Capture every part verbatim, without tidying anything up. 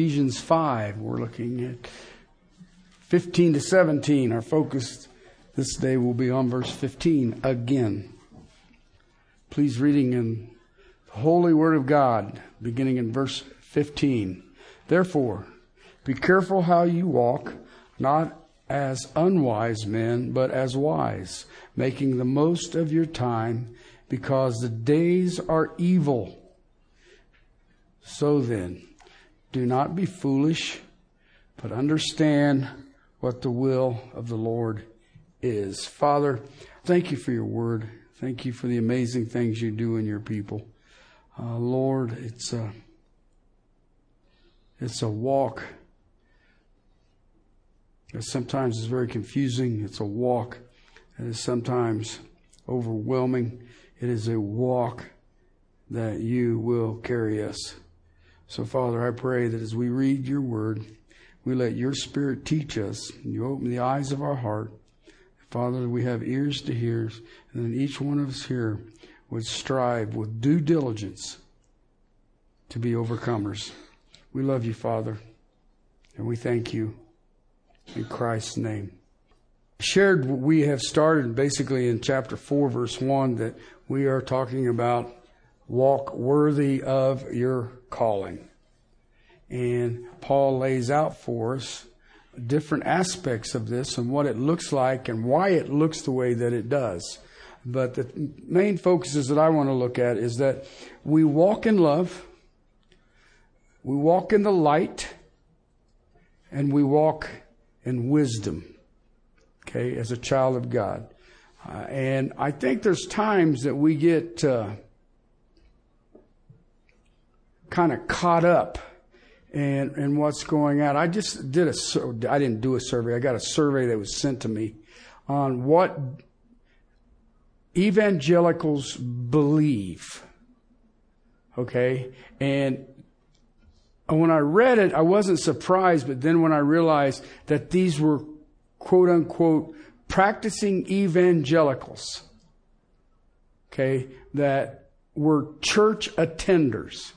Ephesians five, we're looking at fifteen to seventeen. Our focus this day will be on verse fifteen again. Please reading in the Holy Word of God, beginning in verse fifteen. Therefore, be careful how you walk, not as unwise men, but as wise, making the most of your time, because the days are evil. So then, do not be foolish, but understand what the will of the Lord is. Father, thank you for your word. Thank you for the amazing things you do in your people. Uh, Lord, it's a, it's a walk that sometimes is very confusing. It's a walk that is sometimes overwhelming. It is a walk that you will carry us. So, Father, I pray that as we read your word, we let your Spirit teach us, and you open the eyes of our heart. Father, that we have ears to hear, and that each one of us here would strive with due diligence to be overcomers. We love you, Father, and we thank you. In Christ's name. Shared, we have started basically in chapter four, verse one, that we are talking about walk worthy of your calling. And Paul lays out for us different aspects of this and what it looks like and why it looks the way that it does. But the main focuses that I want to look at is that we walk in love, we walk in the light, and we walk and wisdom, okay, as a child of God. Uh, and I think there's times that we get uh, kind of caught up in, in what's going on. I just did a, I didn't do a survey. I got a survey that was sent to me on what evangelicals believe, okay? And when I read it, I wasn't surprised, but then when I realized that these were, quote unquote, practicing evangelicals, okay, that were church attenders,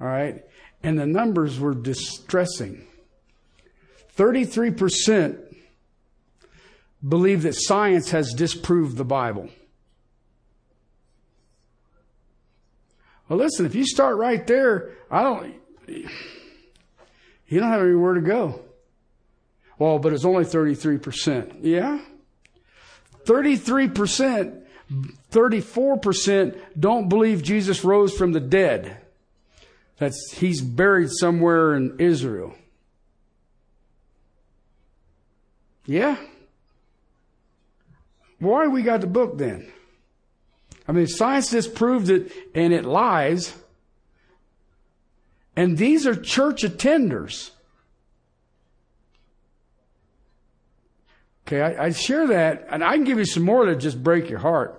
all right, and the numbers were distressing. thirty-three percent believe that science has disproved the Bible. Well, listen, if you start right there, I don't, you don't have anywhere to go. Well, but it's only thirty-three percent. Yeah? thirty-three percent, thirty-four percent don't believe Jesus rose from the dead. That's, he's buried somewhere in Israel. Yeah? Why we got the book then? I mean, science disproved it, and it lies. And these are church attenders. Okay, I, I share that, and I can give you some more that just break your heart.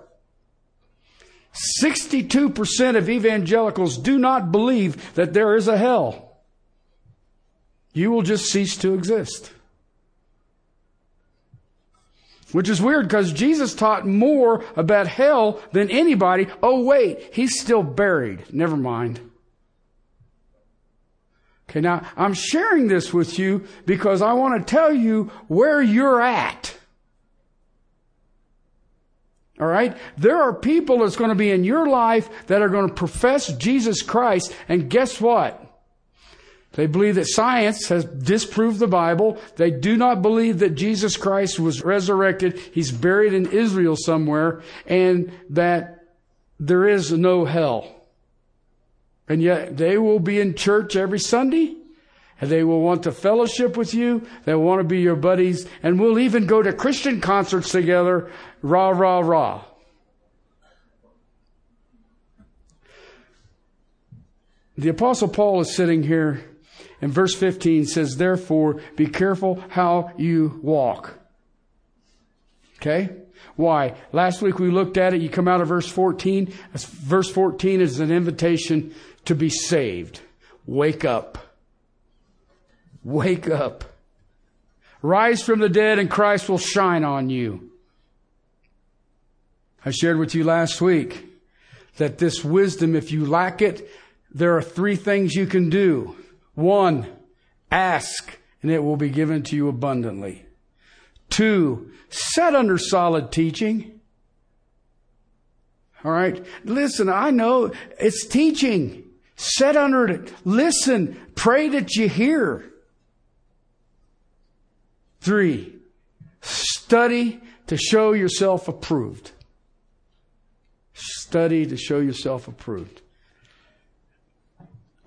sixty-two percent of evangelicals do not believe that there is a hell. You will just cease to exist. Which is weird because Jesus taught more about hell than anybody. Oh, wait, he's still buried. Never mind. Okay, now I'm sharing this with you because I want to tell you where you're at. All right? There are people that's going to be in your life that are going to profess Jesus Christ. And guess what? They believe that science has disproved the Bible. They do not believe that Jesus Christ was resurrected. He's buried in Israel somewhere, and that there is no hell. And yet they will be in church every Sunday, and they will want to fellowship with you. They want to be your buddies, and we'll even go to Christian concerts together. Rah, rah, rah. The Apostle Paul is sitting here. And verse fifteen says, therefore, be careful how you walk. Okay? Why? Last week we looked at it. You come out of verse fourteen. Verse fourteen is an invitation to be saved. Wake up. Wake up. Rise from the dead and Christ will shine on you. I shared with you last week that this wisdom, if you lack it, There are three things you can do. One, ask, and it will be given to you abundantly. Two, set under solid teaching. All right. Listen, I know it's teaching. Set under it. Listen. Pray that you hear. Three, study to show yourself approved. Study to show yourself approved.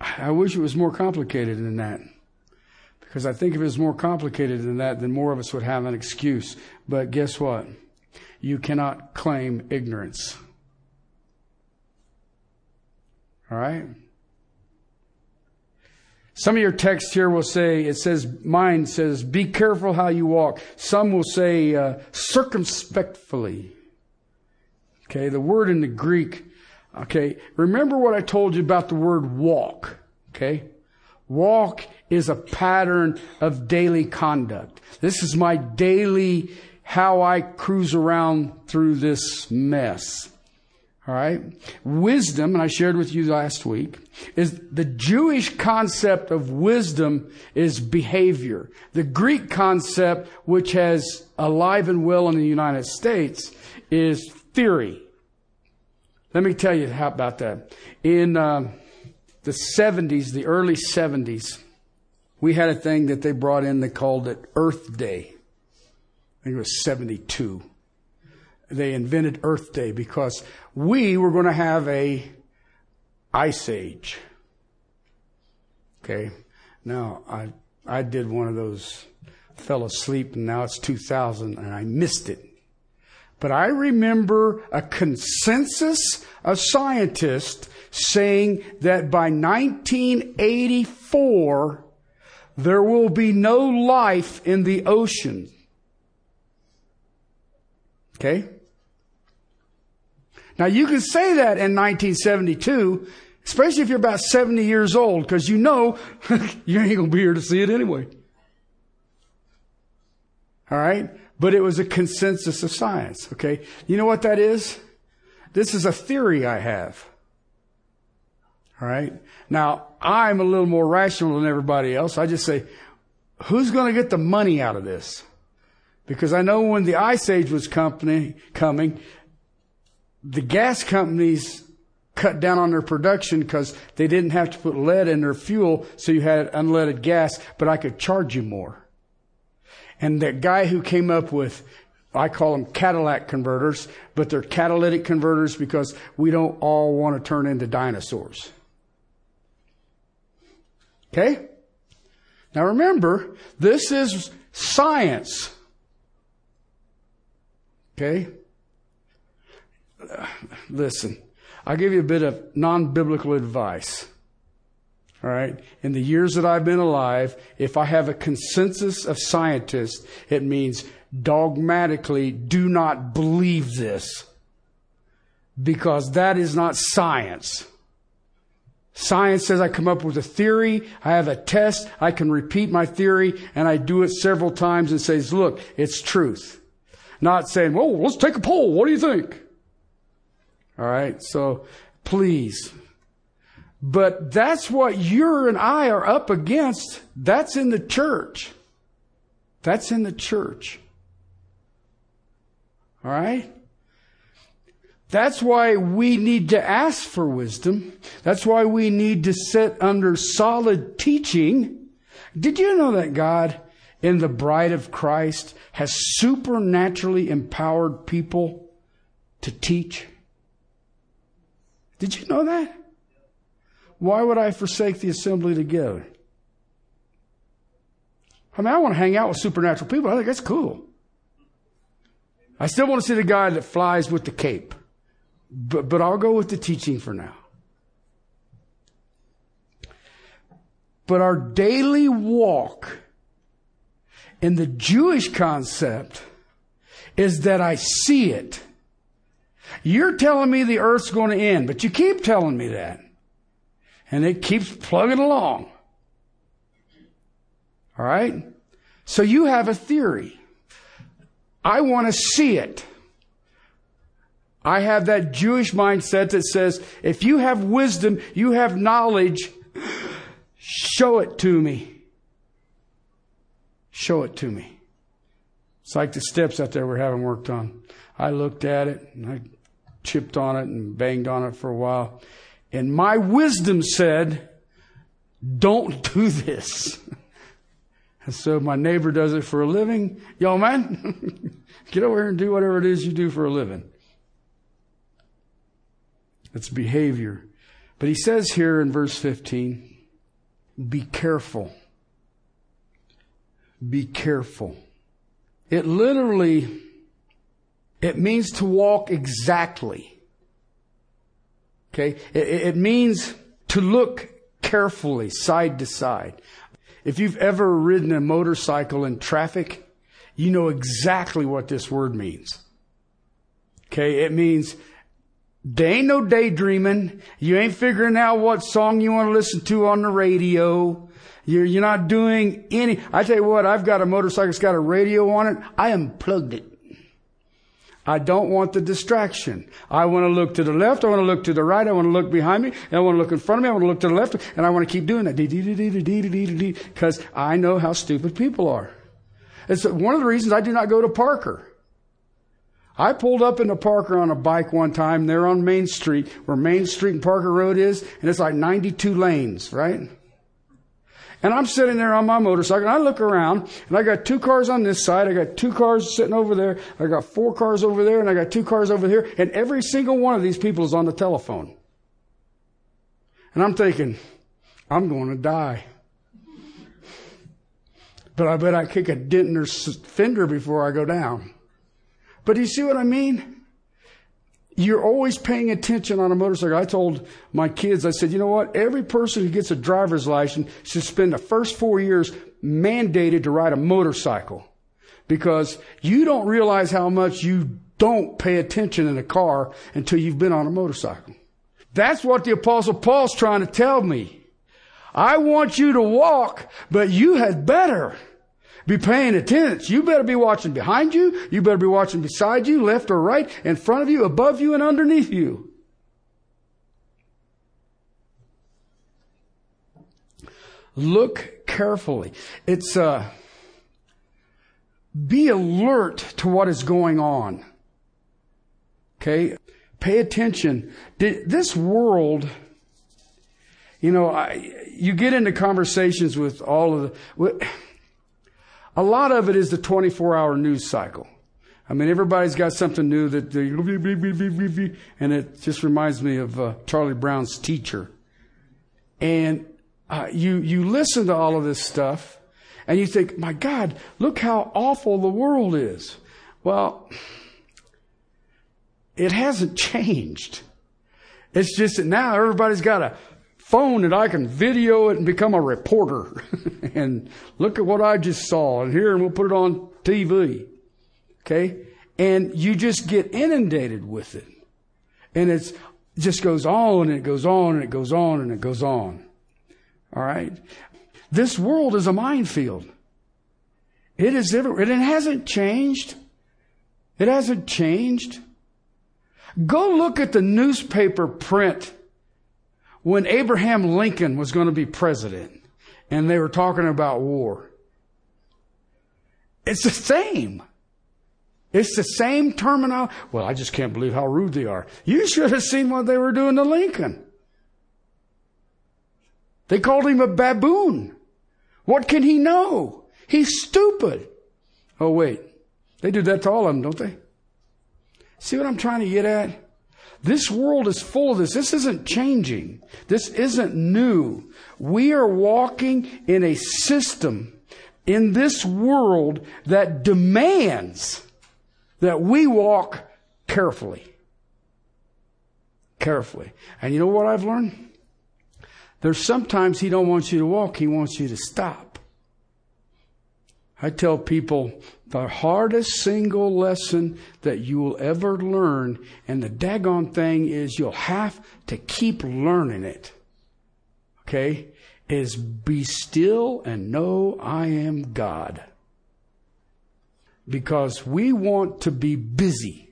I wish it was more complicated than that. Because I think if it was more complicated than that, then more of us would have an excuse. But guess what? You cannot claim ignorance. All right? Some of your text here will say, it says, mine says, be careful how you walk. Some will say, uh, circumspectly. Okay, the word in the Greek. Okay, remember what I told you about the word walk. Okay, walk is a pattern of daily conduct. This is my daily, how I cruise around through this mess. All right. Wisdom, and I shared with you last week, is the Jewish concept of wisdom is behavior. The Greek concept, which has alive and well in the United States, is theory. Let me tell you how about that. In uh, the seventies, the early seventies, we had a thing that they brought in. They called it Earth Day. I think it was seventy-two. They invented Earth Day because we were going to have a ice age. Okay. Now, I I did one of those, fell asleep, and now it's two thousand, and I missed it. But I remember a consensus of scientists saying that by nineteen eighty-four, there will be no life in the ocean. Okay? Now, you can say that in nineteen seventy-two, especially if you're about seventy years old, because you know you ain't going to be here to see it anyway. All right? But it was a consensus of science, okay? You know what that is? This is a theory I have. All right? Now, I'm a little more rational than everybody else. I just say, who's going to get the money out of this? Because I know when the Ice Age was company, coming, the gas companies cut down on their production because they didn't have to put lead in their fuel, so you had unleaded gas, but I could charge you more. And that guy who came up with, I call them Cadillac converters, but they're catalytic converters because we don't all want to turn into dinosaurs. Okay? Now remember, this is science. Okay? Listen, I'll give you a bit of non-biblical advice. All right. In the years that I've been alive, if I have a consensus of scientists, it means dogmatically do not believe this, because that is not science. Science says I come up with a theory. I have a test. I can repeat my theory, and I do it several times and says, look, it's truth. Not saying, well, let's take a poll. What do you think? All right. So please. But that's what you and I are up against. That's in the church. That's in the church. All right? That's why we need to ask for wisdom. That's why we need to sit under solid teaching. Did you know that God in the bride of Christ has supernaturally empowered people to teach? Did you know that? Why would I forsake the assembly together? I mean, I want to hang out with supernatural people. I think that's cool. I still want to see the guy that flies with the cape. But, but I'll go with the teaching for now. But our daily walk in the Jewish concept is that I see it. You're telling me the earth's going to end, but you keep telling me that. And it keeps plugging along. All right? So you have a theory. I want to see it. I have that Jewish mindset that says, if you have wisdom, you have knowledge, show it to me. Show it to me. It's like the steps out there we're having worked on. I looked at it and I chipped on it and banged on it for a while. And my wisdom said, don't do this. And so my neighbor does it for a living. Yo, man, get over here and do whatever it is you do for a living. It's behavior. But he says here in verse fifteen, be careful. Be careful. It literally, it means to walk exactly. Okay? It, it means to look carefully, side to side. If you've ever ridden a motorcycle in traffic, you know exactly what this word means. Okay? It means... There ain't no daydreaming. You ain't figuring out what song you want to listen to on the radio. You're, you're not doing any. I tell you what, I've got a motorcycle that's got a radio on it. I unplugged it. I don't want the distraction. I want to look to the left. I want to look to the right. I want to look behind me. And I want to look in front of me. I want to look to the left. And I want to keep doing that. Because I know how stupid people are. It's one of the reasons I do not go to Parker. I pulled up into Parker on a bike one time. They're on Main Street, where Main Street and Parker Road is. And it's like ninety-two lanes, right? And I'm sitting there on my motorcycle. And I look around. And I got two cars on this side. I got two cars sitting over there. I got four cars over there. And I got two cars over here. And every single one of these people is on the telephone. And I'm thinking, I'm going to die. But I bet I kick a dent in their fender before I go down. But do you see what I mean? You're always paying attention on a motorcycle. I told my kids, I said, you know what? Every person who gets a driver's license should spend the first four years mandated to ride a motorcycle. Because you don't realize how much you don't pay attention in a car until you've been on a motorcycle. That's what the Apostle Paul's trying to tell me. I want you to walk, but you had better be paying attention. You better be watching behind you. You better be watching beside you, left or right, in front of you, above you, and underneath you. Look carefully. It's, uh, be alert to what is going on. Okay? Pay attention. This world, you know, I, you get into conversations with all of the... With, a lot of it is the twenty-four hour news cycle. I mean, everybody's got something new that they, and it just reminds me of uh, Charlie Brown's teacher. And uh, you you listen to all of this stuff, and you think, my God, look how awful the world is. Well, it hasn't changed. It's just that now everybody's got a phone that I can video it and become a reporter and look at what I just saw and here, and we'll put it on T V. Okay. And you just get inundated with it. And it's just goes on and it goes on and it goes on and it goes on. All right. This world is a minefield. It is everywhere. And it hasn't changed. It hasn't changed. Go look at the newspaper print when Abraham Lincoln was going to be president and they were talking about war. It's the same. It's the same terminology. Well, I just can't believe how rude they are. You should have seen what they were doing to Lincoln. They called him a baboon. What can he know? He's stupid. Oh, wait. They do that to all of them, don't they? See what I'm trying to get at? This world is full of this. This isn't changing. This isn't new. We are walking in a system in this world that demands that we walk carefully. Carefully. And you know what I've learned? There's sometimes he don't want you to walk. He wants you to stop. I tell people the hardest single lesson that you will ever learn, and the daggone thing is you'll have to keep learning it, okay, is be still and know I am God. Because we want to be busy.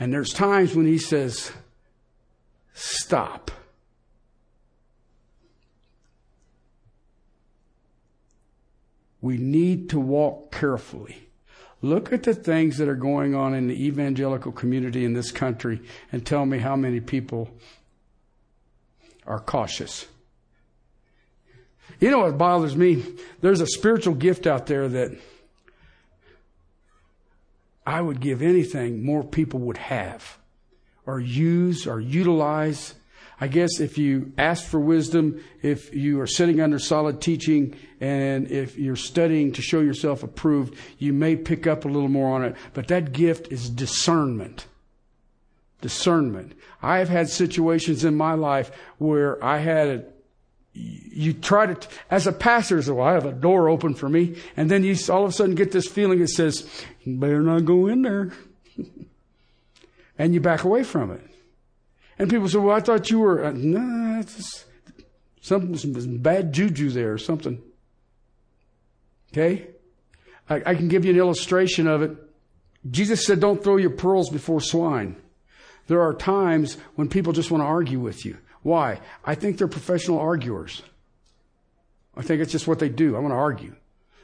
And there's times when he says, stop. We need to walk carefully. Look at the things that are going on in the evangelical community in this country and tell me how many people are cautious. You know what bothers me? There's a spiritual gift out there that I would give anything more people would have or use or utilize. I guess if you ask for wisdom, if you are sitting under solid teaching, and if you're studying to show yourself approved, you may pick up a little more on it. But that gift is discernment. Discernment. I have had situations in my life where I had a You try to, as a pastor, so I have a door open for me. And then you all of a sudden get this feeling that says, you better not go in there. And you back away from it. And people say, well, I thought you were, uh, nah, it's just, something, some bad juju there or something. Okay? I, I can give you an illustration of it. Jesus said, don't throw your pearls before swine. There are times when people just want to argue with you. Why? I think they're professional arguers. I think it's just what they do. I want to argue.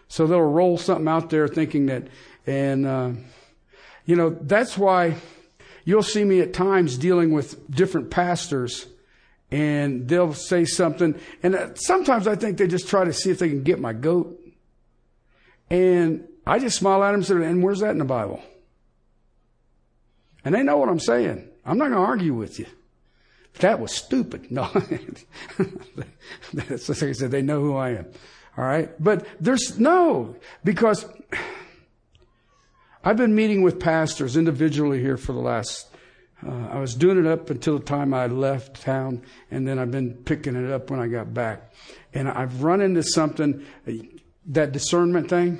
So they'll roll something out there thinking that, and, uh, you know, that's why you'll see me at times dealing with different pastors, and they'll say something. And sometimes I think they just try to see if they can get my goat. And I just smile at them and say, and where's that in the Bible? And they know what I'm saying. I'm not going to argue with you. That was stupid. No, that's what I said. They know who I am. All right. But there's no, because I've been meeting with pastors individually here for the last, uh, I was doing it up until the time I left town. And then I've been picking it up when I got back, and I've run into something, that discernment thing.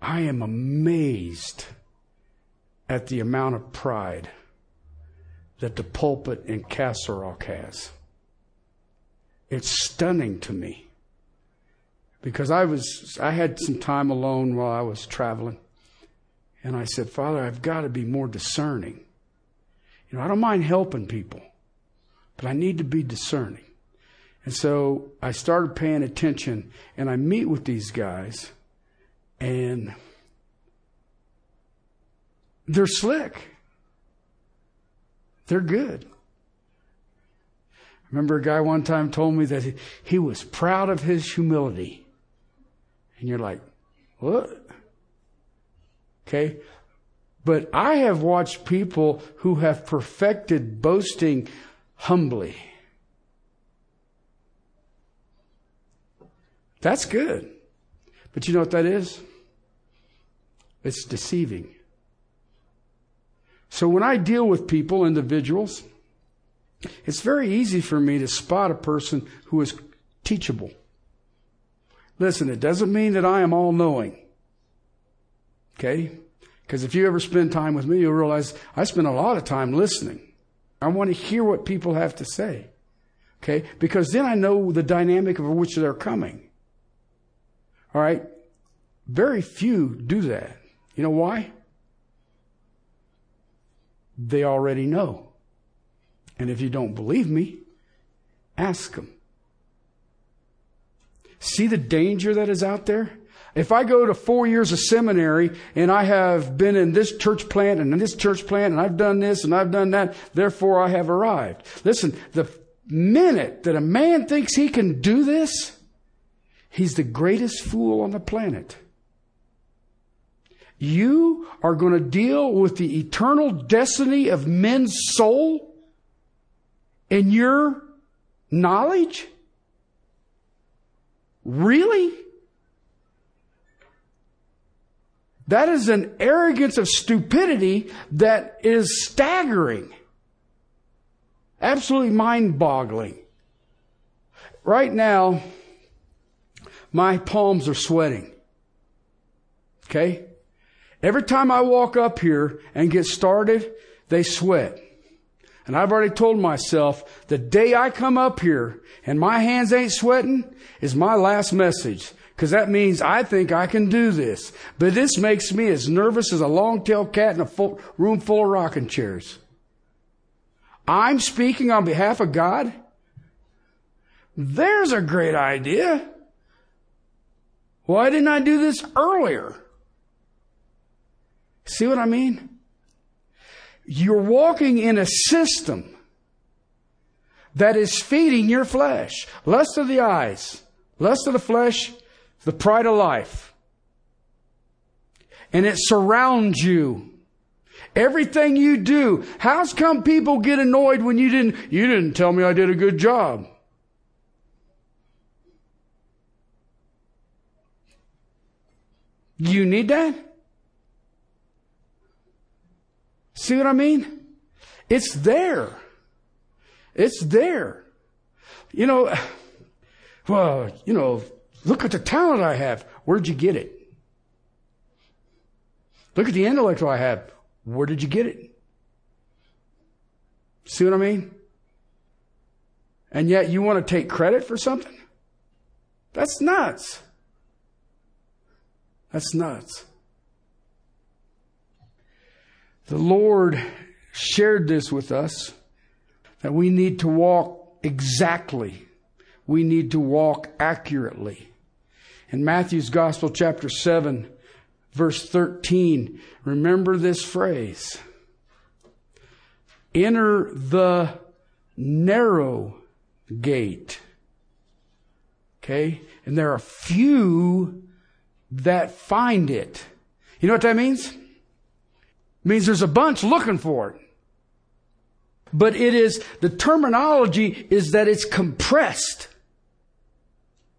I am amazed at the amount of pride that the pulpit in Castle Rock has. It's stunning to me. Because I was, I had some time alone while I was traveling. And I said, Father, I've got to be more discerning. You know, I don't mind helping people, but I need to be discerning. And so I started paying attention, and I meet with these guys, and they're slick. They're good. I remember a guy one time told me that he, he was proud of his humility. And you're like, what? Okay. But I have watched people who have perfected boasting humbly. That's good. But you know what that is? It's deceiving. So when I deal with people, individuals, it's very easy for me to spot a person who is teachable. Listen, it doesn't mean that I am all-knowing. Okay? Because if you ever spend time with me, you'll realize I spend a lot of time listening. I want to hear what people have to say. Okay? Because then I know the dynamic of which they're coming. All right? Very few do that. You know why? They already know. And if you don't believe me, ask them. See the danger that is out there? If I go to four years of seminary and I have been in this church plant and in this church plant and I've done this and I've done that, therefore I have arrived. Listen, the minute that a man thinks he can do this, he's the greatest fool on the planet. You are going to deal with the eternal destiny of men's soul in your knowledge? Really? That is an arrogance of stupidity that is staggering. Absolutely mind-boggling. Right now, my palms are sweating. Okay? Every time I walk up here and get started, they sweat. And I've already told myself, the day I come up here and my hands ain't sweating is my last message. Because that means I think I can do this. But this makes me as nervous as a long-tailed cat in a full room full of rocking chairs. I'm speaking on behalf of God. There's a great idea. Why didn't I do this earlier? See what I mean? You're walking in a system that is feeding your flesh. Lust of the eyes, lust of the flesh, the pride of life. And it surrounds you. Everything you do. How's come people get annoyed when you didn't, you didn't tell me I did a good job? You need that? See what I mean? It's there. It's there. You know, well, you know, look at the talent I have. Where'd you get it? Look at the intellect I have. Where did you get it? See what I mean? And yet you want to take credit for something? That's nuts. That's nuts. The Lord shared this with us, that we need to walk exactly. We need to walk accurately. In Matthew's Gospel, chapter seven, verse thirteen, remember this phrase. Enter the narrow gate. Okay? And there are few that find it. You know what that means? Means there's a bunch looking for it. But it is, the terminology is that it's compressed.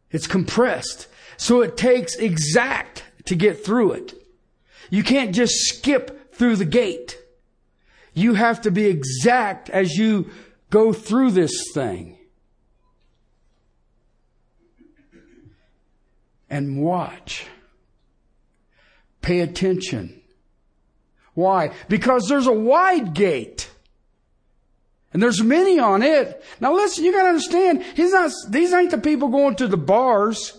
It's compressed. So it takes exact to get through it. You can't just skip through the gate. You have to be exact as you go through this thing. And watch. Pay attention. Why? Because there's a wide gate. And there's many on it. Now listen, you gotta understand, he's not, these ain't the people going to the bars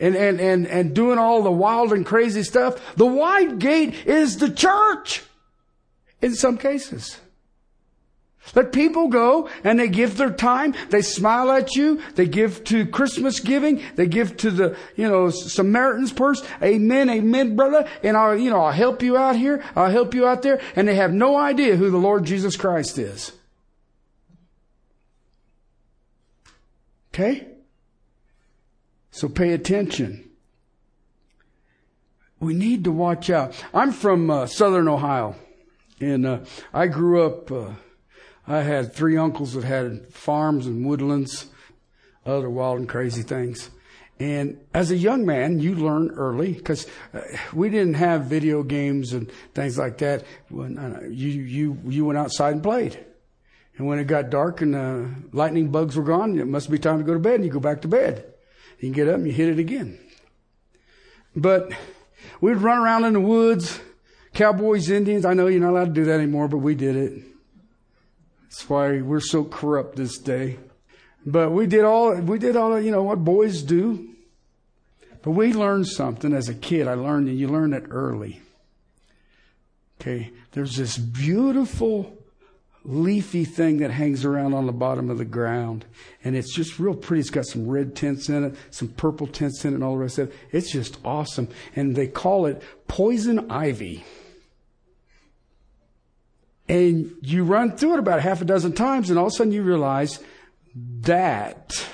and, and, and, and doing all the wild and crazy stuff. The wide gate is the church in some cases. Let people go and they give their time. They smile at you. They give to Christmas giving. They give to the, you know, Samaritan's purse. Amen. Amen, brother. And I'll, you know, I'll help you out here. I'll help you out there. And they have no idea who the Lord Jesus Christ is. Okay. So pay attention. We need to watch out. I'm from uh, Southern Ohio, and uh, I grew up, uh, I had three uncles that had farms and woodlands, other wild and crazy things. And as a young man, you learn early because we didn't have video games and things like that. You, you, you went outside and played. And when it got dark and the lightning bugs were gone, it must be time to go to bed, and you go back to bed. You get up and you hit it again. But we'd run around in the woods, cowboys, Indians. I know you're not allowed to do that anymore, but we did it. That's why we're so corrupt this day. But we did all, we did all, you know, what boys do. But we learned something as a kid. I learned, and you learn it early. Okay. There's this beautiful leafy thing that hangs around on the bottom of the ground. And it's just real pretty. It's got some red tints in it, some purple tints in it, and all the rest of it. It's just awesome. And they call it poison ivy. And you run through it about half a dozen times, and all of a sudden you realize that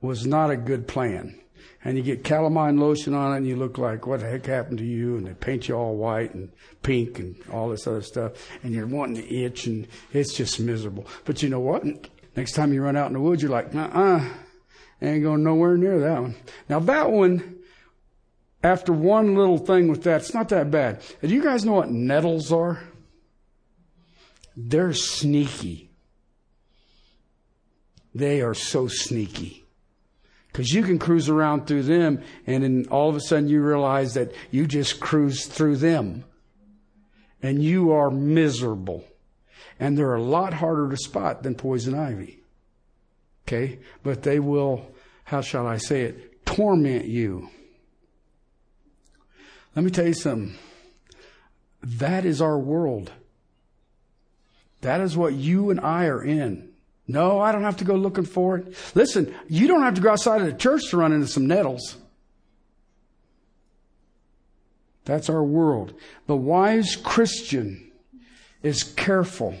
was not a good plan. And you get calamine lotion on it, and you look like, what the heck happened to you? And they paint you all white and pink and all this other stuff. And you're wanting to itch, and it's just miserable. But you know what? Next time you run out in the woods, you're like, uh-uh, ain't going nowhere near that one. Now that one, after one little thing with that, it's not that bad. Do you guys know what nettles are? They're sneaky. They are so sneaky. Because you can cruise around through them, and then all of a sudden you realize that you just cruised through them. And you are miserable. And they're a lot harder to spot than poison ivy. Okay? But they will, how shall I say it, torment you. Let me tell you something. That is our world. That is what you and I are in. No, I don't have to go looking for it. Listen, you don't have to go outside of the church to run into some nettles. That's our world. The wise Christian is careful.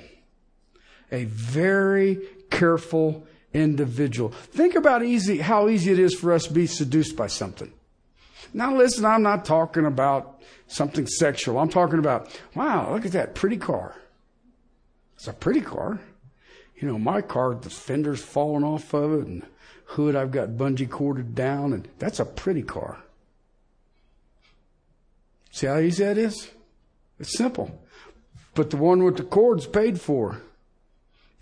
A very careful individual. Think about easy, how easy it is for us to be seduced by something. Now listen, I'm not talking about something sexual. I'm talking about, wow, look at that pretty car. It's a pretty car. You know, my car, the fender's falling off of it and the hood I've got bungee corded down, and that's a pretty car. See how easy that is? It's simple. But the one with the cord's paid for.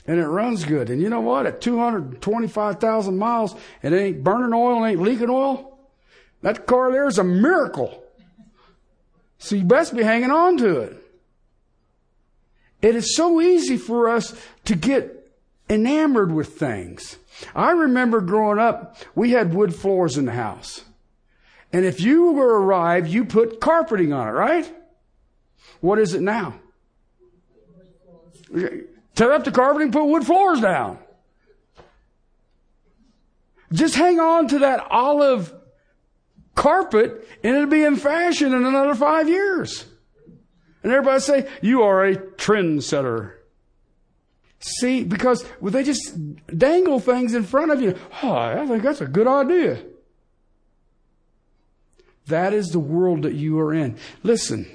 And it runs good. And you know what? At two hundred twenty-five thousand miles, it ain't burning oil, it ain't leaking oil. That car there is a miracle. So you best be hanging on to it. It is so easy for us to get enamored with things. I remember growing up, we had wood floors in the house. And if you were arrived, you put carpeting on it, right? What is it now? Tear up the carpeting, put wood floors down. Just hang on to that olive carpet and it'll be in fashion in another five years. And everybody say, you are a trendsetter. See, because well, they just dangle things in front of you. Oh, I think that's a good idea. That is the world that you are in. Listen,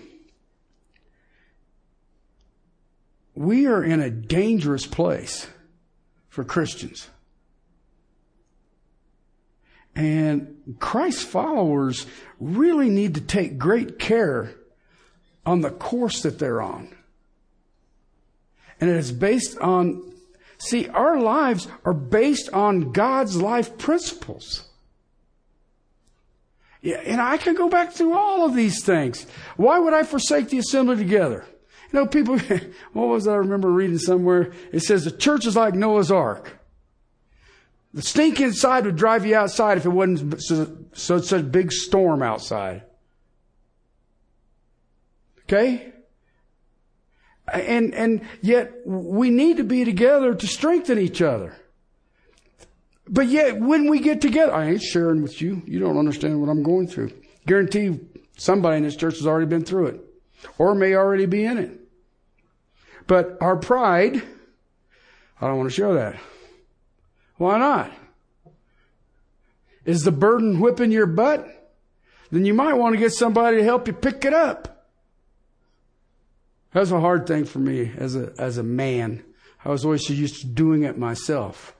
we are in a dangerous place for Christians. And Christ followers really need to take great care on the course that they're on. And it is based on, see, our lives are based on God's life principles. Yeah, and I can go back through all of these things. Why would I forsake the assembly together? You know, people, what was it? I remember reading somewhere? It says the church is like Noah's Ark. The stink inside would drive you outside if it wasn't such a big storm outside. Okay? And and yet we need to be together to strengthen each other. But yet when we get together, I ain't sharing with you. You don't understand what I'm going through. Guarantee somebody in this church has already been through it or may already be in it. But our pride, I don't want to share that. Why not? Is the burden whipping your butt? Then you might want to get somebody to help you pick it up. That was a hard thing for me as a as a man. I was always so used to doing it myself.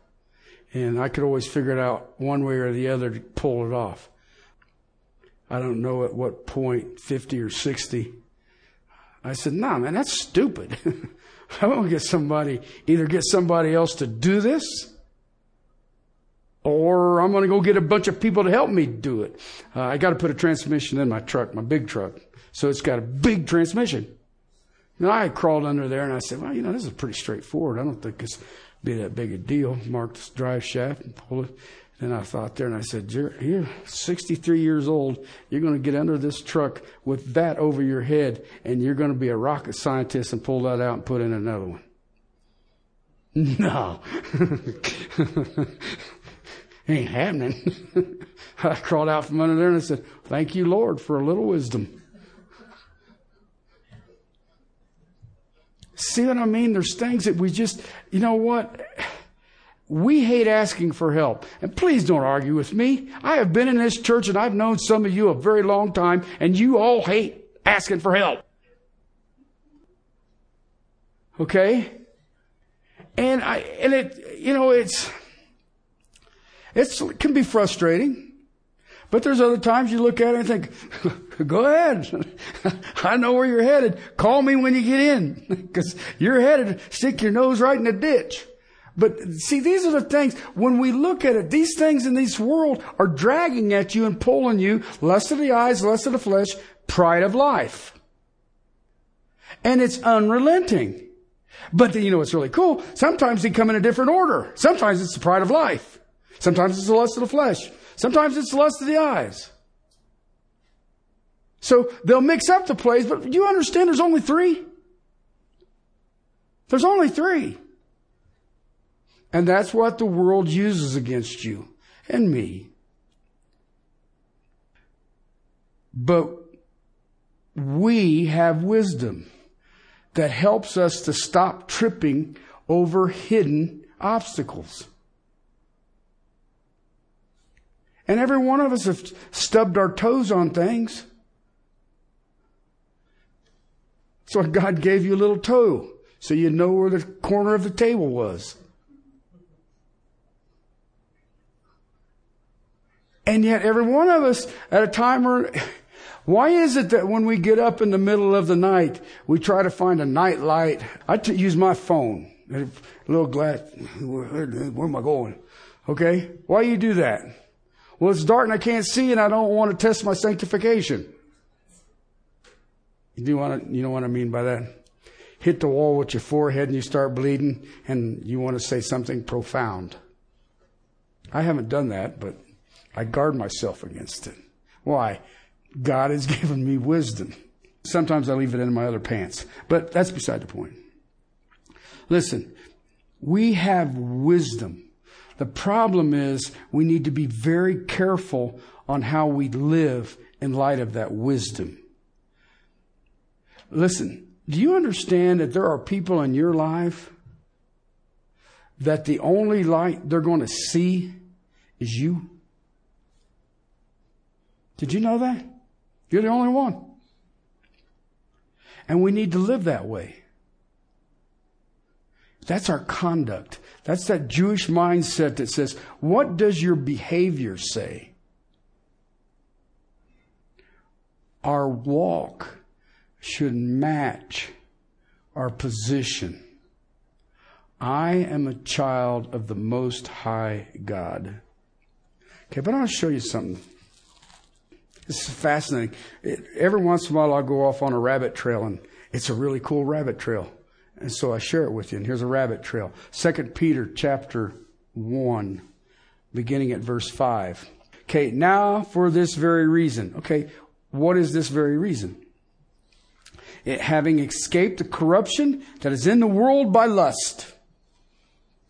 And I could always figure it out one way or the other to pull it off. I don't know at what point, fifty or sixty, I said, nah, man, that's stupid. I want to get somebody, either get somebody else to do this, or I'm going to go get a bunch of people to help me do it. Uh, I got to put a transmission in my truck, my big truck. So it's got a big transmission. And I crawled under there and I said, well, you know, this is pretty straightforward. I don't think it's be that big a deal. Marked the drive shaft and pulled it. Then I thought there and I said, you're, you're sixty-three years old. You're going to get under this truck with that over your head and you're going to be a rocket scientist and pull that out and put in another one. No. Ain't happening. I crawled out from under there and I said, thank you, Lord, for a little wisdom. See what I mean? There's things that we just, you know what? We hate asking for help. And please don't argue with me. I have been in this church and I've known some of you a very long time and you all hate asking for help. Okay? And I, and it, you know, it's, it's, it can be frustrating. But there's other times you look at it and think, go ahead. I know where you're headed. Call me when you get in because you're headed. Stick your nose right in the ditch. But see, these are the things when we look at it, these things in this world are dragging at you and pulling you. Lust of the eyes, lust of the flesh, pride of life. And it's unrelenting. But you know what's really cool? Sometimes they come in a different order. Sometimes it's the pride of life. Sometimes it's the lust of the flesh. Sometimes it's the lust of the eyes. So they'll mix up the plays, but do you understand there's only three? There's only three. And that's what the world uses against you and me. But we have wisdom that helps us to stop tripping over hidden obstacles. And every one of us have stubbed our toes on things. So God gave you a little toe so you know where the corner of the table was. And yet every one of us at a time or... Why is it that when we get up in the middle of the night, we try to find a night light? I t- use my phone, a little glass. Where, where am I going? Okay. Why do you do that? Well, it's dark and I can't see, and I don't want to test my sanctification. You do want to, you know what I mean by that? Hit the wall with your forehead and you start bleeding, and you want to say something profound. I haven't done that, but I guard myself against it. Why? God has given me wisdom. Sometimes I leave it in my other pants, but that's beside the point. Listen, we have wisdom. The problem is we need to be very careful on how we live in light of that wisdom. Listen, do you understand that there are people in your life that the only light they're going to see is you? Did you know that? You're the only one. And we need to live that way. That's our conduct. That's that Jewish mindset that says, what does your behavior say? Our walk should match our position. I am a child of the Most High God. Okay, but I'll show you something. This is fascinating. It, every once in a while I'll go off on a rabbit trail, and it's a really cool rabbit trail. And so I share it with you, and here's a rabbit trail. Second Peter chapter one, beginning at verse five. Okay, now for this very reason. Okay, what is this very reason? It, having escaped the corruption that is in the world by lust.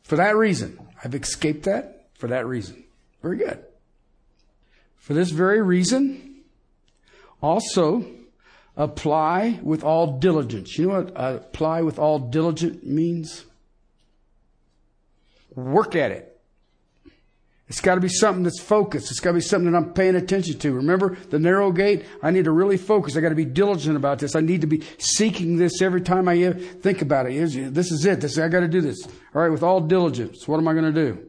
For that reason. I've escaped that for that reason. Very good. For this very reason, also apply with all diligence. You know what uh, apply with all diligence means? Work at it. It's got to be something that's focused. It's got to be something that I'm paying attention to. Remember the narrow gate? I need to really focus. I got to be diligent about this. I need to be seeking this every time I think about it. This is it. This I got to do this. All right, with all diligence. What am I going to do?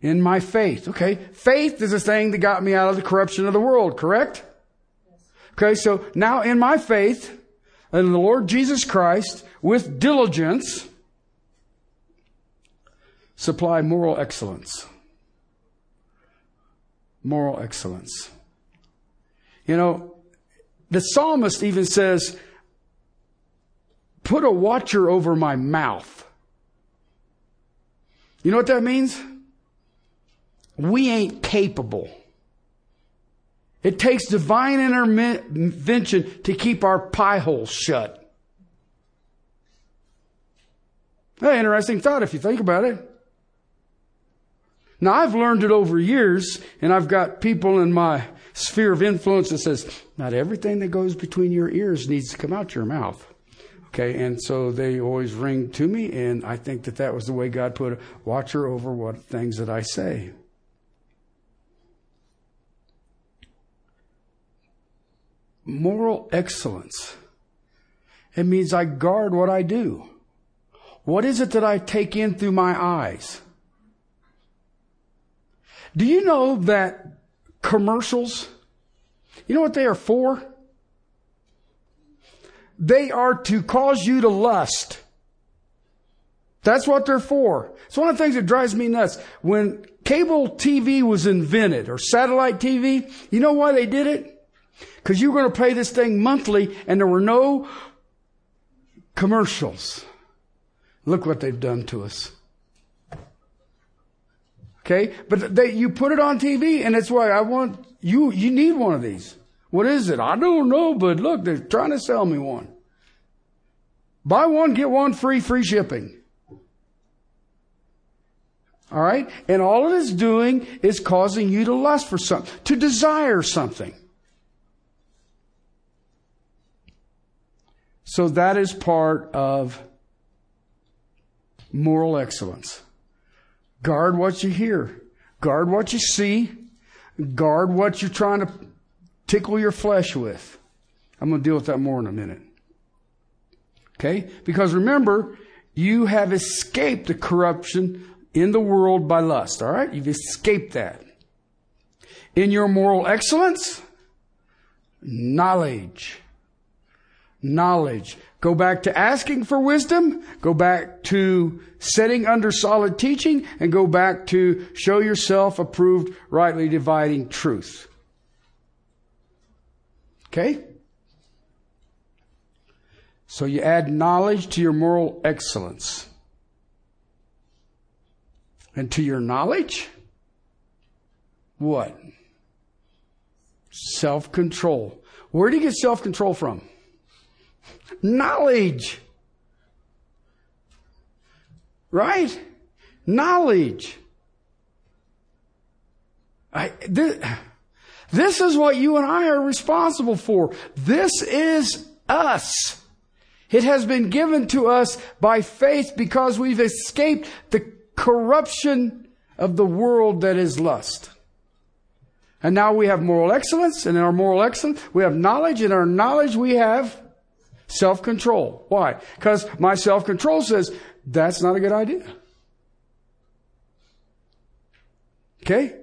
In my faith. Okay. Faith is the thing that got me out of the corruption of the world, correct? Yes. Okay. So now in my faith, in the Lord Jesus Christ, with diligence, supply moral excellence. Moral excellence. You know, the psalmist even says, put a watcher over my mouth. You know what that means? We ain't capable. It takes divine intervention to keep our pie holes shut. That's an interesting thought if you think about it. Now, I've learned it over years, and I've got people in my sphere of influence that says, not everything that goes between your ears needs to come out your mouth. Okay, and so they always ring to me, and I think that that was the way God put a watcher over what things that I say. Moral excellence. It means I guard what I do. What is it that I take in through my eyes? Do you know that commercials, you know what they are for? They are to cause you to lust. That's what they're for. It's one of the things that drives me nuts. When cable T V was invented, or satellite T V, you know why they did it? Because you were going to pay this thing monthly, and there were no commercials. Look what they've done to us. Okay? But they, you put it on T V, and that's why I want you, you need one of these. What is it? I don't know, but look, they're trying to sell me one. Buy one, get one free, free shipping. All right? And all it is doing is causing you to lust for something, to desire something. So that is part of moral excellence. Guard what you hear. Guard what you see. Guard what you're trying to tickle your flesh with. I'm going to deal with that more in a minute. Okay? Because remember, you have escaped the corruption in the world by lust. All right? You've escaped that. In your moral excellence, knowledge. Knowledge. Go back to asking for wisdom. Go back to setting under solid teaching. And go back to show yourself approved, rightly dividing truth. Okay? So you add knowledge to your moral excellence. And to your knowledge, what? Self-control. Where do you get self-control from? Knowledge. Right? Knowledge. I, this, this is what you and I are responsible for. This is us. It has been given to us by faith because we've escaped the corruption of the world that is lust. And now we have moral excellence, and in our moral excellence, we have knowledge, and in our knowledge, we have self-control. Why? Because my self-control says, that's not a good idea. Okay?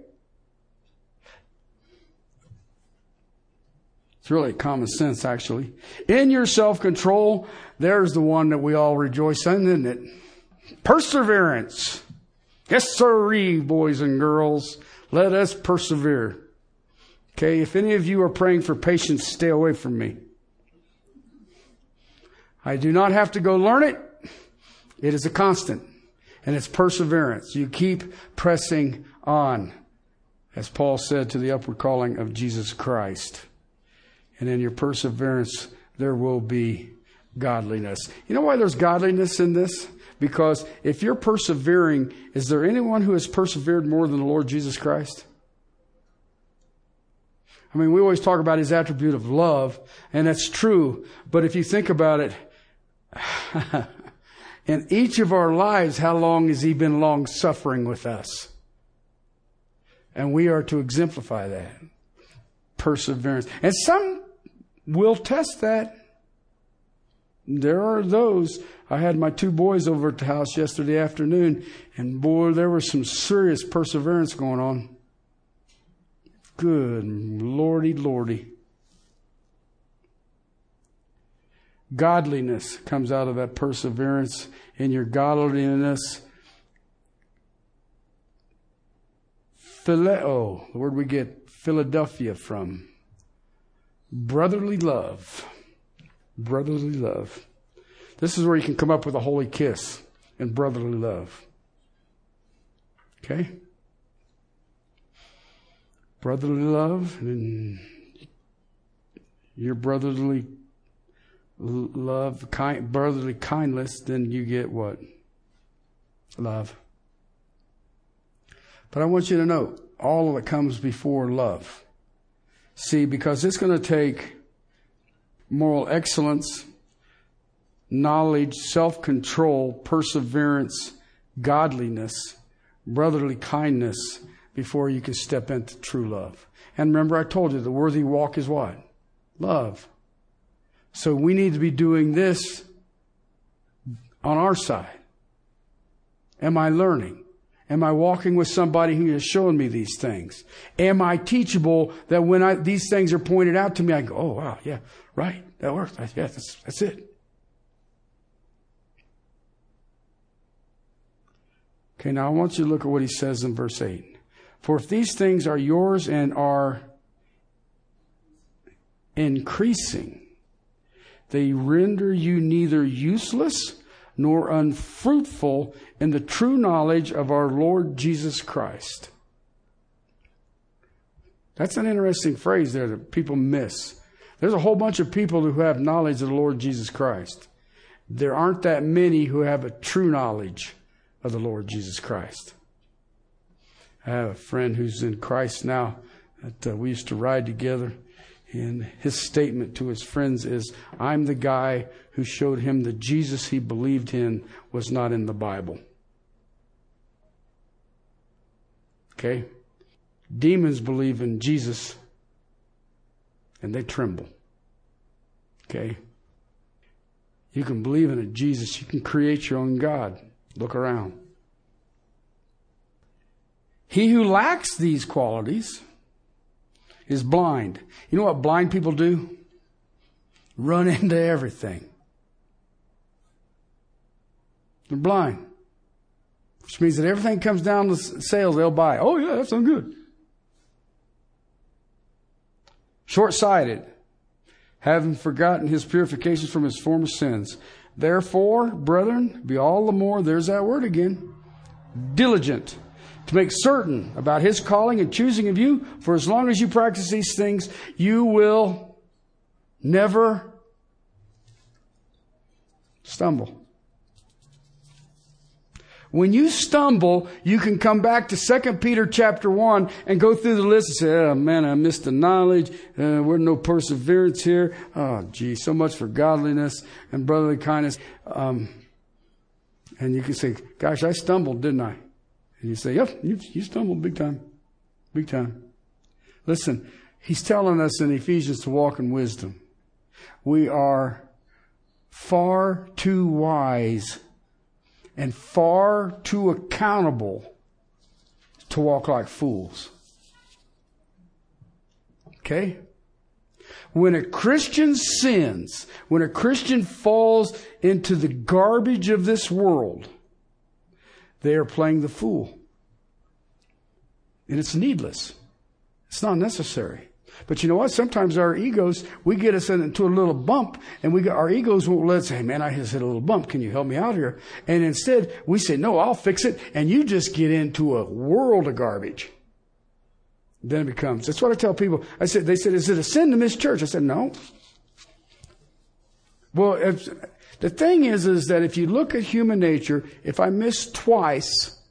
It's really common sense, actually. In your self-control, there's the one that we all rejoice in, isn't it? Perseverance. Yes, sirree, boys and girls. Let us persevere. Okay, if any of you are praying for patience, stay away from me. I do not have to go learn it. It is a constant. And it's perseverance. You keep pressing on. As Paul said, to the upward calling of Jesus Christ. And in your perseverance, there will be godliness. You know why there's godliness in this? Because if you're persevering, is there anyone who has persevered more than the Lord Jesus Christ? I mean, we always talk about his attribute of love, and that's true. But if you think about it, in each of our lives, how long has he been long-suffering with us? And we are to exemplify that. Perseverance. And some will test that. There are those. I had my two boys over at the house yesterday afternoon, and boy, there was some serious perseverance going on. Good lordy, lordy. Godliness comes out of that perseverance. In your godliness, phileo, the word we get Philadelphia from. Brotherly love. Brotherly love. This is where you can come up with a holy kiss and brotherly love. Okay? Brotherly love, and your brotherly love, kind, brotherly kindness, then you get what? Love. But I want you to know, all of it comes before love. See, because it's going to take moral excellence, knowledge, self-control, perseverance, godliness, brotherly kindness before you can step into true love. And remember, I told you the worthy walk is what? Love. So we need to be doing this on our side. Am I learning? Am I walking with somebody who is showing me these things? Am I teachable that when I, these things are pointed out to me, I go, oh, wow, yeah, right, that works. Yeah, that's, that's it. Okay, now I want you to look at what he says in verse eight. For if these things are yours and are increasing, they render you neither useless nor unfruitful in the true knowledge of our Lord Jesus Christ. That's an interesting phrase there that people miss. There's a whole bunch of people who have knowledge of the Lord Jesus Christ. There aren't that many who have a true knowledge of the Lord Jesus Christ. I have a friend who's in Christ now that uh, we used to ride together. And his statement to his friends is, I'm the guy who showed him the Jesus he believed in was not in the Bible. Okay? Demons believe in Jesus and they tremble. Okay? You can believe in a Jesus. You can create your own God. Look around. He who lacks these qualities is blind. You know what blind people do? Run into everything. They're blind. Which means that everything comes down to sales, they'll buy. Oh yeah, that sounds good. Short-sighted, having forgotten his purifications from his former sins. Therefore, brethren, be all the more, there's that word again, diligent to make certain about his calling and choosing of you. For as long as you practice these things, you will never stumble. When you stumble, you can come back to Second Peter chapter one and go through the list and say, oh man, I missed the knowledge. Uh, we're no perseverance here. Oh gee, so much for godliness and brotherly kindness. Um, and you can say, gosh, I stumbled, didn't I? And you say, yep, you, you stumbled big time. Big time. Listen, he's telling us in Ephesians to walk in wisdom. We are far too wise and far too accountable to walk like fools. Okay? When a Christian sins, when a Christian falls into the garbage of this world, they are playing the fool. And it's needless. It's not necessary. But you know what? Sometimes our egos, we get us into a little bump, and we got, our egos won't let us say, hey, man, I just hit a little bump. Can you help me out here? And instead, we say, no, I'll fix it. And you just get into a world of garbage. Then it becomes. That's what I tell people. I said, they said, is it a sin to miss church? I said, no. Well, if, the thing is, is that if you look at human nature, if I miss twice,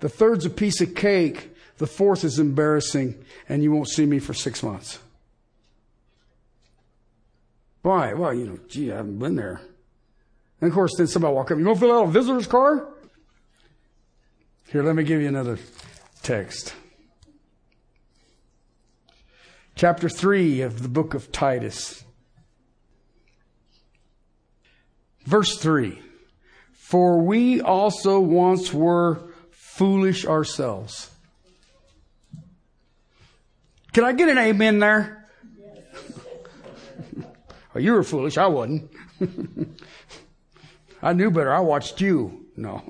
the third's a piece of cake. The fourth is embarrassing, and you won't see me for six months. Why? Well, you know, gee, I haven't been there. And of course, then somebody walk up, you gonna fill out a visitor's card? Here, let me give you another text. Chapter three of the book of Titus. Verse three. For we also once were foolish ourselves. Can I get an amen there? Oh, you were foolish. I wasn't. I knew better. I watched you. No.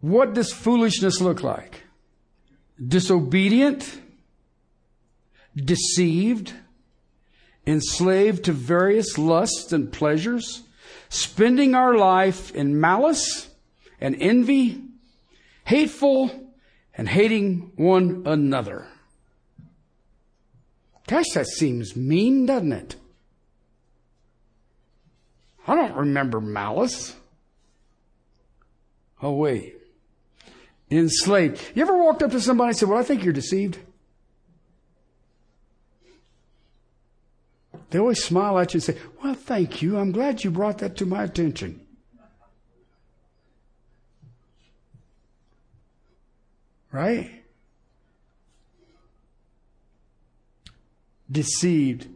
What does foolishness look like? Disobedient, deceived, enslaved to various lusts and pleasures, spending our life in malice and envy, hateful, and hating one another. Gosh, that seems mean, doesn't it? I don't remember malice. Oh, wait. Enslaved. You ever walked up to somebody and said, well, I think you're deceived? They always smile at you and say, well, thank you. I'm glad you brought that to my attention. Right? Deceived.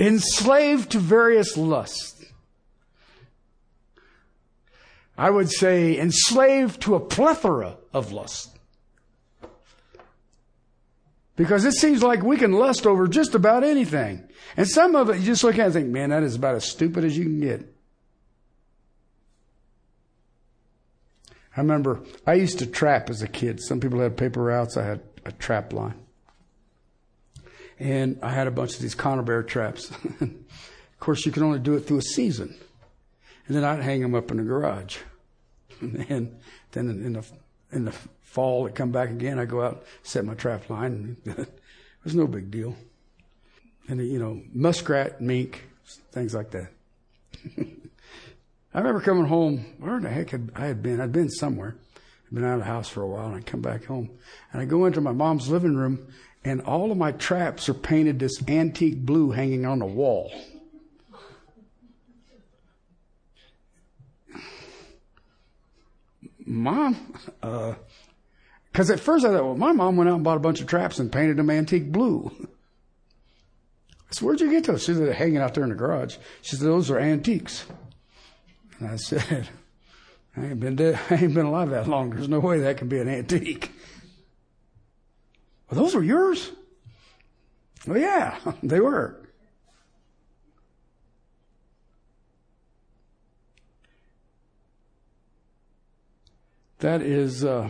Enslaved to various lusts. I would say enslaved to a plethora of lusts. Because it seems like we can lust over just about anything. And some of it, you just look at it and think, man, that is about as stupid as you can get. I remember I used to trap as a kid. Some people had paper routes. I had a trap line. and I had a bunch of these Connor bear traps. Of course, you can only do it through a season. And then I'd hang them up in the garage. And then in the in the fall, it come back again. I go out, set my trap line. It was no big deal. And, you know, muskrat, mink, things like that. I remember coming home. Where the heck had I had been? I'd been somewhere. I'd been out of the house for a while, and I come back home. And I go into my mom's living room, and all of my traps are painted this antique blue hanging on the wall. Mom, because uh, at first I thought, well, my mom went out and bought a bunch of traps and painted them antique blue. I said, where'd you get those? She said, they're hanging out there in the garage. She said, those are antiques. And I said, I ain't been dead. I ain't been alive that long. There's no way that can be an antique. Well, those were yours? Well, yeah, they were. That is uh,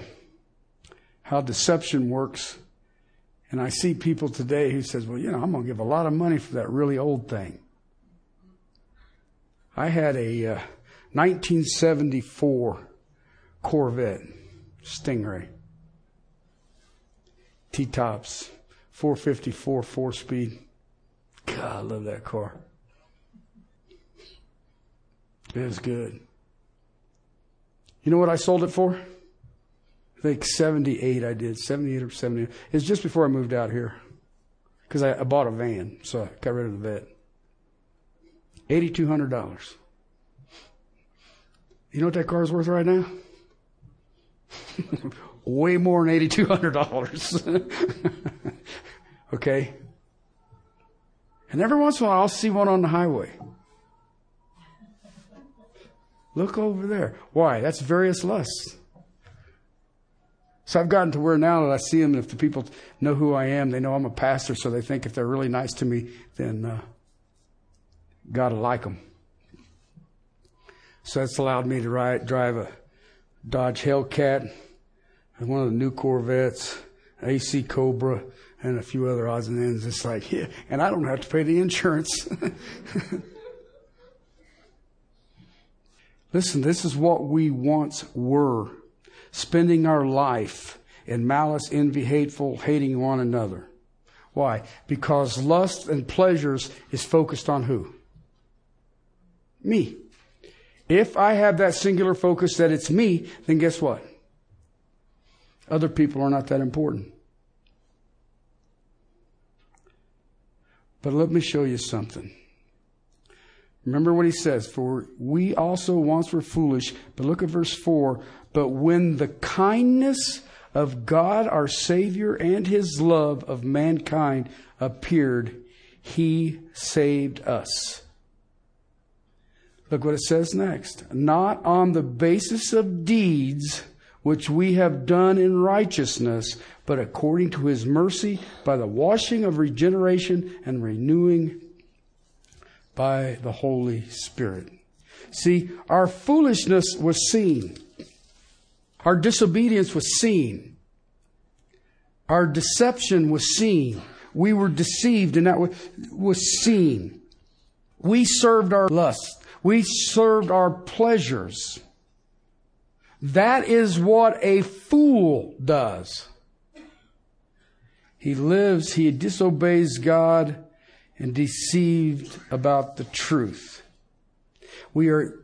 how deception works. And I see people today who says, well, you know, I'm going to give a lot of money for that really old thing. I had a uh, nineteen seventy-four Corvette Stingray. T-tops, four fifty-four four-speed. God, I love that car. It was good. You know what I sold it for? I think seventy-eight I did, seventy-eight or seventy-nine. It was just before I moved out here because I, I bought a van, so I got rid of the vet. eight thousand two hundred dollars. You know what that car's worth right now? Way more than eight thousand two hundred dollars. Okay? And every once in a while, I'll see one on the highway. Look over there. Why? That's various lusts. So I've gotten to where now that I see them, if the people know who I am, they know I'm a pastor, so they think if they're really nice to me, then uh, God will like them. So that's allowed me to ride, drive a Dodge Hellcat, and one of the new Corvettes, A C Cobra, and a few other odds and ends. It's like, yeah, and I don't have to pay the insurance. Listen, this is what we once were, spending our life in malice, envy, hateful, hating one another. Why? Because lust and pleasures is focused on who? Me. If I have that singular focus that it's me, then guess what? Other people are not that important. But let me show you something. Remember what he says, for we also once were foolish, but look at verse four. But when the kindness of God, our Savior, and his love of mankind appeared, he saved us. Look what it says next. Not on the basis of deeds which we have done in righteousness, but according to his mercy by the washing of regeneration and renewing by the Holy Spirit. See, our foolishness was seen. Our disobedience was seen. Our deception was seen. We were deceived, and that was seen. We served our lust. We served our pleasures. That is what a fool does. He lives, he disobeys God, and deceived about the truth. We are,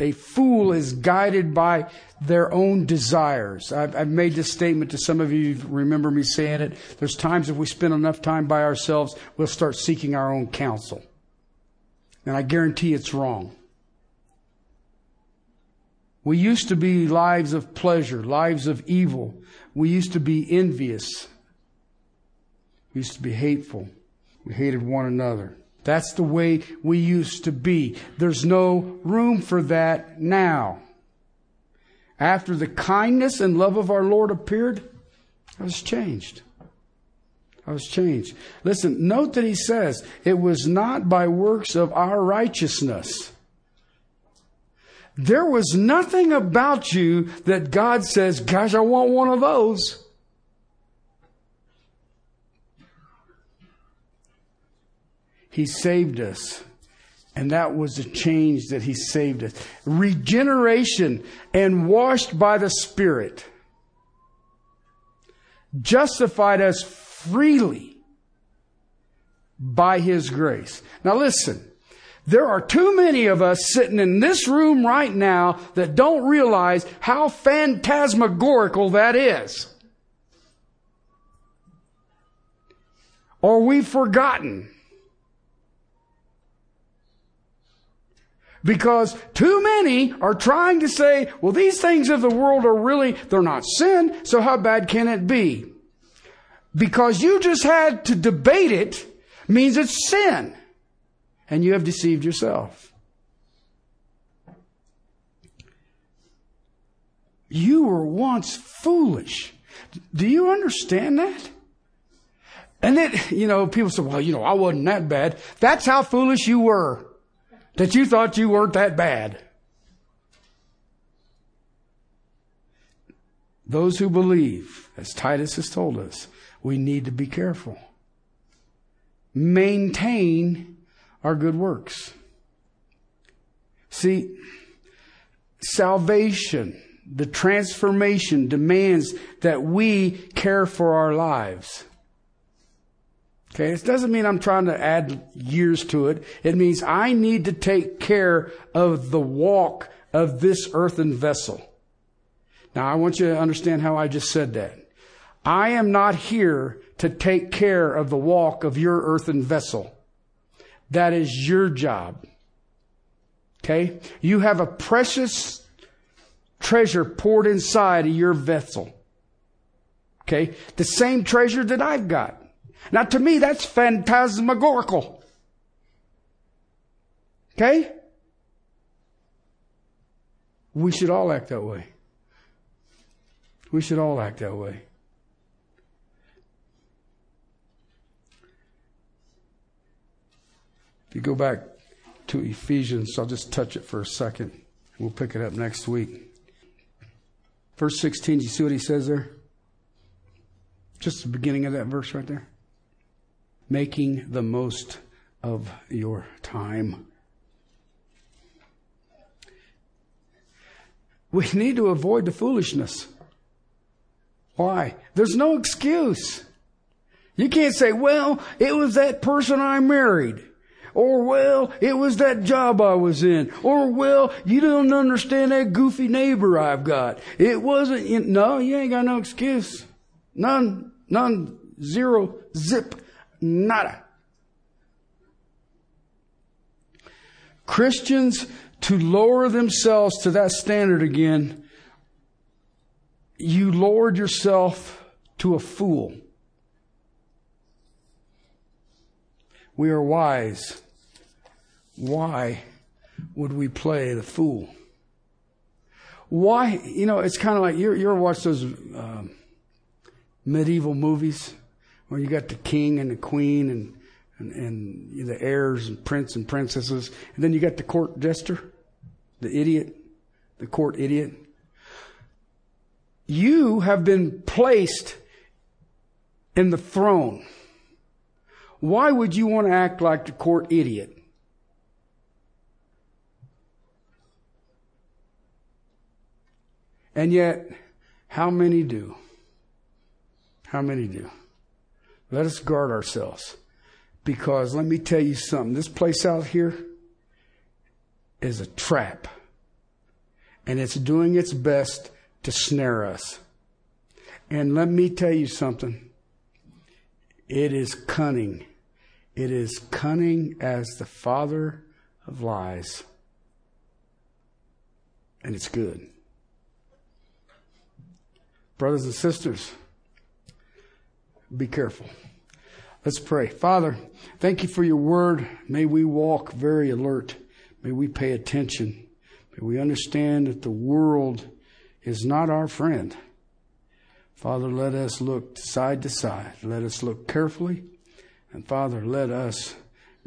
a fool is guided by their own desires. I've, I've made this statement to some of you, you remember me saying it. There's times if we spend enough time by ourselves, we'll start seeking our own counsel. And I guarantee it's wrong. We used to be lives of pleasure, lives of evil. We used to be envious. We used to be hateful. We hated one another. That's the way we used to be. There's no room for that now. After the kindness and love of our Lord appeared, I was changed. I was changed. Listen, note that he says, it was not by works of our righteousness. There was nothing about you that God says, gosh, I want one of those. He saved us. And that was the change that he saved us. Regeneration and washed by the Spirit. Justified us freely by his grace. Now listen, there are too many of us sitting in this room right now that don't realize how phantasmagorical that is. Or we've forgotten. Because too many are trying to say, well, these things of the world are really, they're not sin, so how bad can it be? Because you just had to debate it means it's sin. And you have deceived yourself. You were once foolish. Do you understand that? And it, you know, people say, well, you know, I wasn't that bad. That's how foolish you were. That you thought you weren't that bad. Those who believe, as Titus has told us, we need to be careful. Maintain our good works. See, salvation, the transformation demands that we care for our lives. Okay, it doesn't mean I'm trying to add years to it. It means I need to take care of the walk of this earthen vessel. Now, I want you to understand how I just said that. I am not here to take care of the walk of your earthen vessel. That is your job. Okay? You have a precious treasure poured inside of your vessel. Okay? The same treasure that I've got. Now, to me, that's phantasmagorical. Okay? We should all act that way. We should all act that way. If you go back to Ephesians, I'll just touch it for a second. We'll pick it up next week. Verse sixteen, do you see what he says there? Just the beginning of that verse right there. Making the most of your time. We need to avoid the foolishness. Why? There's no excuse. You can't say, well, it was that person I married. Or, well, it was that job I was in. Or, well, you don't understand that goofy neighbor I've got. It wasn't... No, you ain't got no excuse. None, none, zero, zip. Nada. Christians to lower themselves to that standard again, you lowered yourself to a fool. We are wise. Why would we play the fool? Why, you know, it's kind of like, you ever watch those um, medieval movies? Where you got the king and the queen and, and and the heirs and prince and princesses. And then you got the court jester, the idiot, the court idiot. You have been placed in the throne. Why would you want to act like the court idiot? And yet, how many do? How many do? Let us guard ourselves, because let me tell you something. This place out here is a trap, and it's doing its best to snare us. And let me tell you something. It is cunning. It is cunning as the father of lies. And it's good. Brothers and sisters, be careful. Let's pray. Father, thank you for your word. May we walk very alert. May we pay attention. May we understand that the world is not our friend. Father, let us look side to side. Let us look carefully. And Father, let us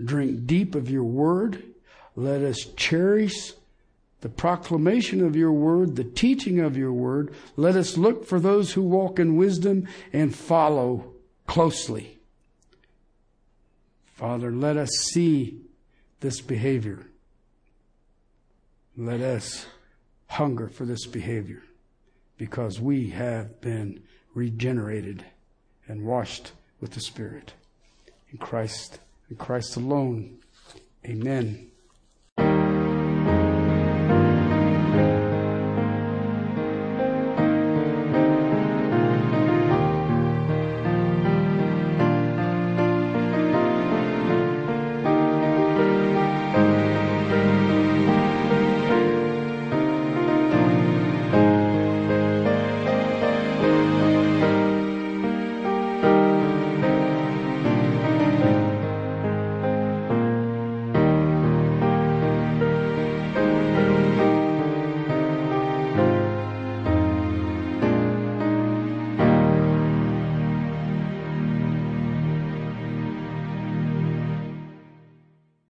drink deep of your word. Let us cherish the proclamation of your word, the teaching of your word. Let us look for those who walk in wisdom and follow closely. Father, let us see this behavior. Let us hunger for this behavior, because we have been regenerated and washed with the Spirit. In Christ, in Christ alone. Amen.